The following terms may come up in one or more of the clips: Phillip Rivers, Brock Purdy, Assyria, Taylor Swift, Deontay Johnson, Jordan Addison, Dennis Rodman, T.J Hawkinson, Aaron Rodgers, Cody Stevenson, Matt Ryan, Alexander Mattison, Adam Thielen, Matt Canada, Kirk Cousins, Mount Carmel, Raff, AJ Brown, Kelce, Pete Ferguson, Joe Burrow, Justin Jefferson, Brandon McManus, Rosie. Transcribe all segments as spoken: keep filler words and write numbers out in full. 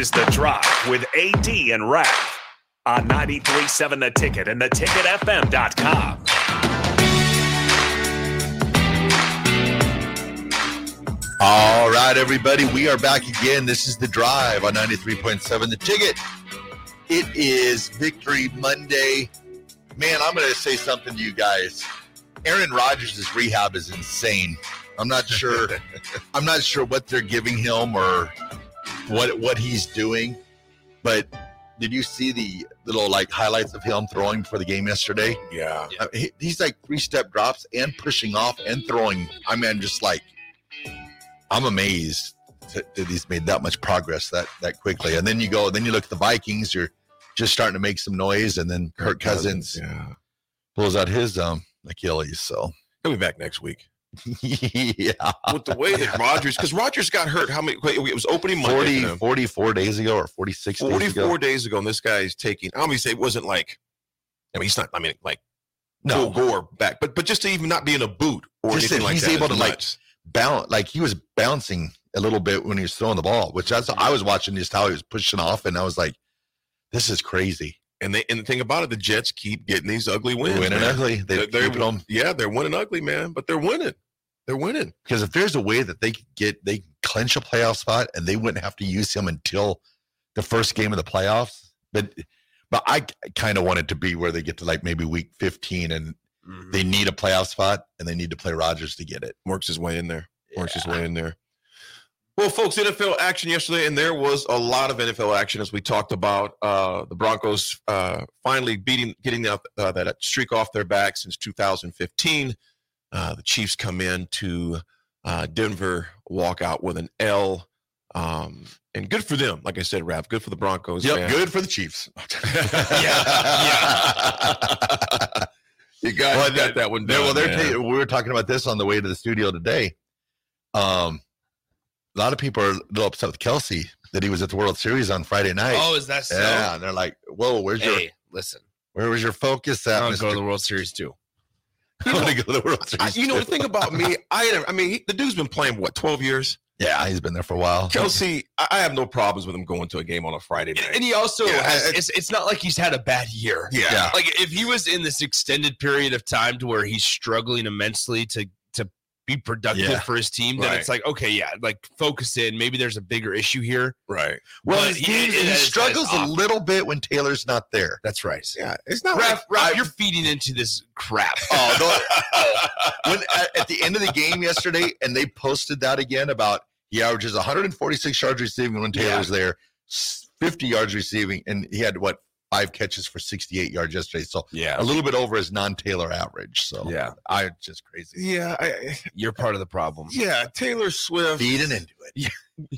Is The Drive with A D and Raff on ninety-three point seven The Ticket and the ticket f m dot com. All right, everybody, we are back again. This is The Drive on ninety-three point seven The Ticket. It is Victory Monday. Man, I'm going to say something to you guys. Aaron Rodgers' rehab is insane. I'm not sure. I'm not sure what they're giving him or what what he's doing, but did you see the little like highlights of him throwing for the game yesterday? Yeah, uh, he, he's like three step drops and pushing off and throwing. I mean, I'm just like, I'm amazed that he's made that much progress that that quickly. And then you go, then you look at the Vikings. You're just starting to make some noise, and then Kirk Cousins, Cousins yeah. pulls out his um Achilles. So he'll be back next week. Yeah, with the way that Rodgers, because Rodgers got hurt. How many? It was opening Monday, forty, forty-four days ago, or forty-six, forty-four days ago. forty-four days ago, and this guy is taking. Obviously, it wasn't like. I mean, he's not. I mean, like, no Gore back, but but just to even not be in a boot or just anything like he's that. He's able to like bounce. Like he was bouncing a little bit when he was throwing the ball, which that's I was watching just how he was pushing off, and I was like, this is crazy. And they and the thing about it, the Jets keep getting these ugly wins. Winning ugly, they they're them. Yeah, they're winning ugly, man. But they're winning. They're winning because if there's a way that they could get they clinch a playoff spot and they wouldn't have to use him until the first game of the playoffs. But but I kind of want it to be where they get to like maybe week fifteen and mm-hmm. they need a playoff spot and they need to play Rodgers to get it. Works his way in there. Works yeah. his way in there. Well, folks, N F L action yesterday, and there was a lot of N F L action as we talked about. Uh, the Broncos uh, finally beating, getting the, uh, that streak off their back since two thousand fifteen. Uh, the Chiefs come in to uh, Denver, walk out with an L, um, and good for them. Like I said, Raph, good for the Broncos. Yep, man. Good for the Chiefs. yeah, yeah. You guys well, got that one down. Well, they're t- we were talking about this on the way to the studio today. Um. A lot of people are a little upset with Kelce that he was at the World Series on Friday night. Oh, is that so? Yeah, and they're like, whoa, where's hey, your listen? Where was your focus at? I'm going to go to the World Series too. I'm going to go to the World Series. I, you know, too. The thing about me, I I mean, he, the dude's been playing, what, twelve years? Yeah, he's been there for a while. Kelce, I have no problems with him going to a game on a Friday night. And he also yeah, has, it's, it's not like he's had a bad year. Yeah. yeah. Like, if he was in this extended period of time to where he's struggling immensely to be productive yeah. for his team, then right. it's like, okay, yeah, like focus in. Maybe there's a bigger issue here. Right. Well, he, he, he is, struggles a little bit when Taylor's not there. That's right. Yeah. It's not Raph, like Raph, you're feeding into this crap. Oh, the, when, at the end of the game yesterday, and they posted that again about he averages one hundred forty-six yards receiving when Taylor's yeah. there, fifty yards receiving, and he had, what, five catches for sixty-eight yards yesterday. So yeah. a little bit over his non-Taylor average. So yeah, I just crazy. Yeah. I, You're part of the problem. Yeah. Taylor Swift. Feeding into it.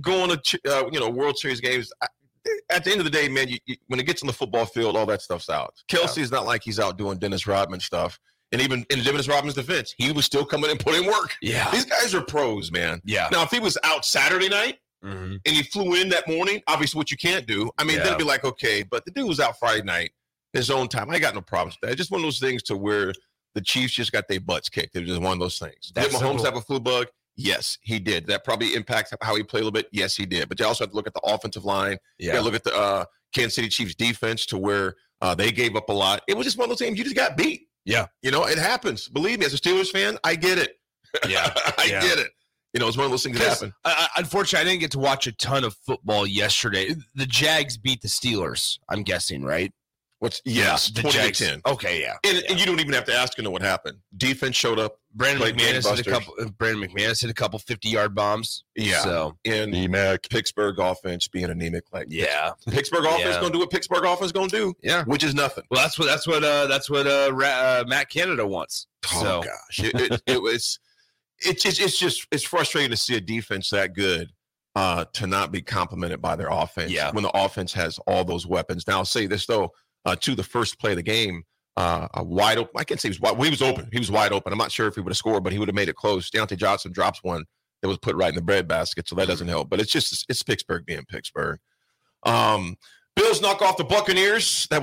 Going to, uh, you know, World Series games. I, at the end of the day, man, you, you, when it gets on the football field, all that stuff's out. Kelce is yeah. not like he's out doing Dennis Rodman stuff. And even in Dennis Rodman's defense, he was still coming and putting work. Yeah. These guys are pros, man. Yeah. Now, if he was out Saturday night, mm-hmm. and he flew in that morning, obviously what you can't do. I mean, yeah. they'd be like, okay, but the dude was out Friday night. his own time. I got no problems with that. It's just one of those things to where the Chiefs just got their butts kicked. It was just one of those things. That's did Mahomes so cool. have a flu bug? Yes, he did. That probably impacts how he played a little bit. Yes, he did. But you also have to look at the offensive line. Yeah. You got to look at the uh, Kansas City Chiefs defense to where uh, they gave up a lot. It was just one of those teams you just got beat. Yeah. You know, it happens. Believe me, as a Steelers fan, I get it. Yeah. I yeah. get it. You know, it's one of those things that happen. I, I, unfortunately, I didn't get to watch a ton of football yesterday. The Jags beat the Steelers, I'm guessing, right? What's yes, yeah, the Jags. ten. Okay, yeah. And, yeah. and you don't even have to ask to know what happened. Defense showed up. Brandon McManus hit a couple. Brandon McManus hit a couple fifty-yard bombs. Yeah. So and anemic. Pittsburgh offense being anemic, like yeah, Pittsburgh offense yeah. gonna do what Pittsburgh offense gonna do. Yeah, which is nothing. Well, that's what that's what uh, that's what uh, Ra- uh, Matt Canada wants. Oh so. gosh, it, it, it was it's just it's just it's frustrating to see a defense that good. Uh, to not be complimented by their offense yeah. when the offense has all those weapons. Now, I'll say this, though, uh, to the first play of the game, uh, a wide open. I can't say he was wide. Well, he was open. He was wide open. I'm not sure if he would have scored, but he would have made it close. Deontay Johnson drops one that was put right in the breadbasket, so that doesn't help. But it's just it's Pittsburgh being Pittsburgh. Um, Bills knock off the Buccaneers. That-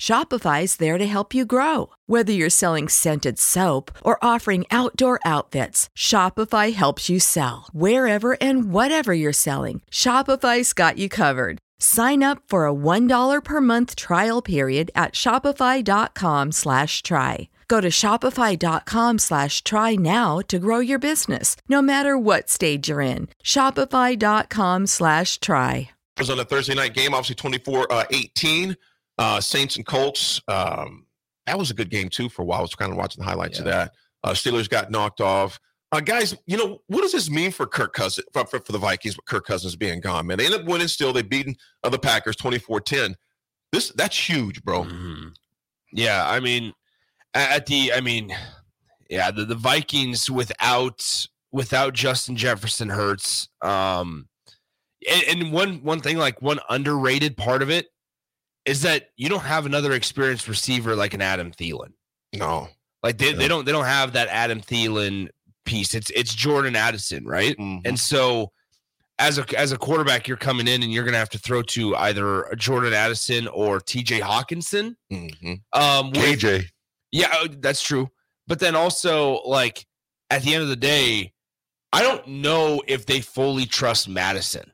Shopify's there to help you grow. Whether you're selling scented soap or offering outdoor outfits, Shopify helps you sell. Wherever and whatever you're selling, Shopify's got you covered. Sign up for a one dollar per month trial period at shopify.com slash try. Go to shopify.com slash try now to grow your business, no matter what stage you're in. Shopify.com slash try. It was on a Thursday night game, obviously twenty-four eighteen, uh, uh, Saints and Colts. Um, that was a good game, too, for a while. I was kind of watching the highlights yeah. of that. Uh, Steelers got knocked off. Uh, guys, you know, what does this mean for Kirk Cousins, for, for, for the Vikings with Kirk Cousins being gone, man? They end up winning still. They beaten uh, the Packers twenty-four ten. This, that's huge, bro. Mm-hmm. Yeah, I mean... At the, I mean, yeah, the, the Vikings without without Justin Jefferson hurts. Um, and, and one one thing, like one underrated part of it is that you don't have another experienced receiver like an Adam Thielen. No, like they, yeah. they don't they don't have that Adam Thielen piece. It's it's Jordan Addison, right? Mm-hmm. And so as a as a quarterback, you're coming in and you're going to have to throw to either Jordan Addison or T J Hawkinson. Mm-hmm. Um, with, K J. Yeah, that's true. But then also, like, at the end of the day, I don't know if they fully trust Madison.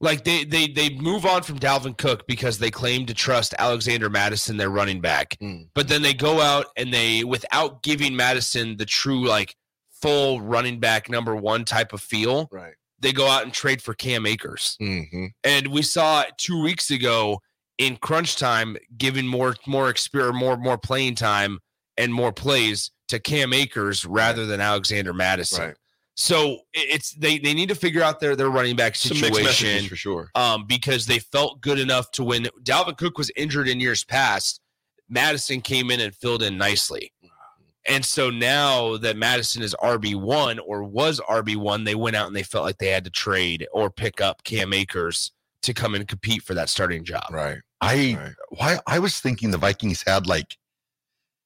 Like, they they they move on from Dalvin Cook because they claim to trust Alexander Mattison, their running back. Mm. But then they go out and they, without giving Madison the true, like, full running back number one type of feel, right, they go out and trade for Cam Akers. Mm-hmm. And we saw two weeks ago in crunch time, giving more more experience, more more playing time and more plays to Cam Akers rather than Alexander Mattison. Right. So it's they they need to figure out their their running back situation for sure, um, because they felt good enough to when Dalvin Cook was injured in years past, Madison came in and filled in nicely. And so now that Madison is R B one or was R B one, they went out and they felt like they had to trade or pick up Cam Akers to come and compete for that starting job. Right. I right. why I was thinking the Vikings had like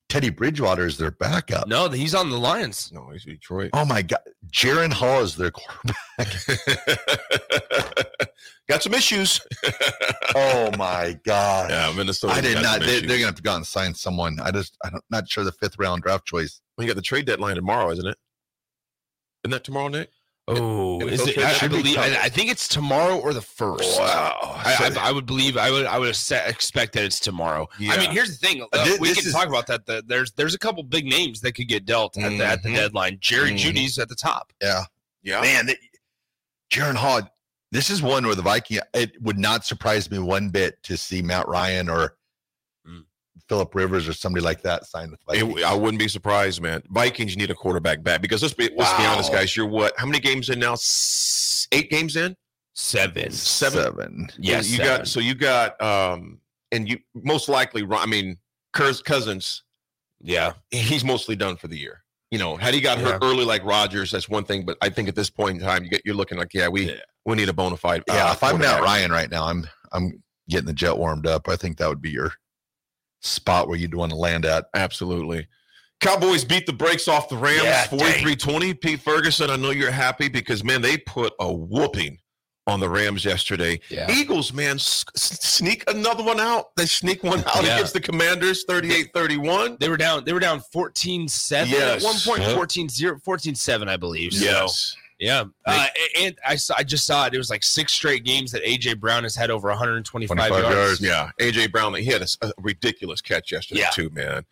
Teddy Bridgewater is their backup. No, he's on the Lions. No, he's Detroit. Oh, my God. Jaren Hall is their quarterback. Got some issues. Oh, my God. Yeah, Minnesota. I did not. They, they're going to have to go out and sign someone. I just, I'm not sure the fifth round draft choice. We got the trade deadline tomorrow, isn't it? Isn't that tomorrow, Nick? Oh, is okay. it? I, I believe. I, I think it's tomorrow or the first. Wow. I, I, I would believe. I would. I would expect that it's tomorrow. Yeah. I mean, here's the thing. Uh, this, we this can is, talk about that. The, there's there's a couple big names that could get dealt mm-hmm. at, the, at the deadline. Jerry mm-hmm. Judy's at the top. Yeah. Yeah. Man, that, Jaren Hall. This is one where the Viking. It would not surprise me one bit to see Matt Ryan or mm. Phillip Rivers or somebody like that sign with Vikings. It, I wouldn't be surprised, man. Vikings need a quarterback back because let's be, wow. let's be honest, guys. You're what? How many games in now? S- eight games in? Seven. Seven. Seven. Yes. You, you seven. got so you got um and you most likely. I mean, Kirk Cousins. Yeah, he's mostly done for the year. You know, had he got yeah. hurt early like Rodgers, that's one thing. But I think at this point in time, you get you're looking like, yeah, we yeah. we need a bona fide. Uh, yeah. If I'm Matt Ryan right now, I'm I'm getting the jet warmed up. I think that would be your spot where you'd want to land at. Absolutely. Cowboys beat the brakes off the Rams yeah, forty-three twenty. Pete Ferguson, I know you're happy because, man, they put a whooping on the Rams yesterday. Yeah. Eagles, man, s- sneak another one out. They sneak one out yeah. against the Commanders, thirty-eight thirty-one. They were down They were down fourteen seven yes. at one point, yep. fourteen seven, I believe. Yes. So, yeah. Uh, and I saw, I just saw it. It was like six straight games that A J Brown has had over one hundred twenty-five yards. yards. Yeah. A J Brown, he had a, a ridiculous catch yesterday, yeah. too, man.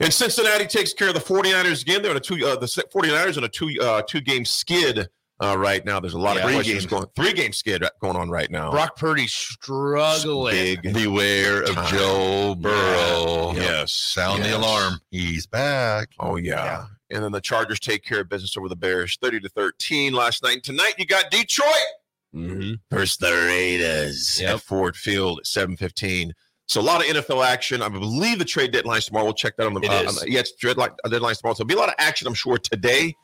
And Cincinnati takes care of the 49ers again. They're in a two, uh, the 49ers in a two, uh, two game skid uh, right now. There's a lot yeah, of questions going Three game skid going on right now. Brock Purdy struggling. Big beware of time. Joe Burrow. Yeah. Yes. yes. Sound yes. the alarm. He's back. Oh, yeah. yeah. And then the Chargers take care of business over the Bears, thirty to thirteen last night. And tonight you got Detroit mm-hmm. versus the Raiders yep. at Ford Field at seven fifteen. So a lot of N F L action. I believe the trade deadline's tomorrow. We'll check that on the. It uh, is. On the yeah, it's deadline deadline's tomorrow. So there'll be a lot of action, I'm sure, today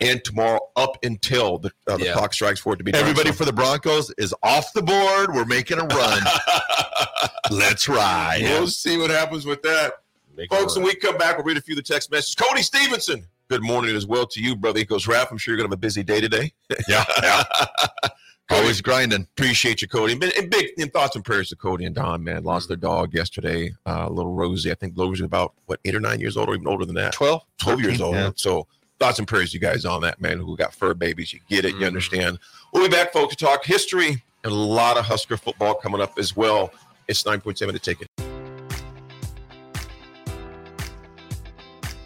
and tomorrow up until the, uh, the yeah. clock strikes for it to be. Everybody done. For the Broncos is off the board. We're making a run. Let's ride. Yeah. We'll see what happens with that. Make Folks, when we come back, we'll read a few of the text messages. Cody Stevenson, good morning as well to you, brother. He goes, Raff, I'm sure you're going to have a busy day today. Yeah. yeah. Cody, always grinding. Appreciate you, Cody. And big and thoughts and prayers to Cody and Don, man. Lost their dog yesterday, uh, little Rosie. I think Rosie was about, what, eight or nine years old or even older than that? twelve? twelve years old. Yeah. So thoughts and prayers to you guys on that, man, who got fur babies. You get it. Mm. You understand. We'll be back, folks, to talk history and a lot of Husker football coming up as well. It's nine point seven to take it.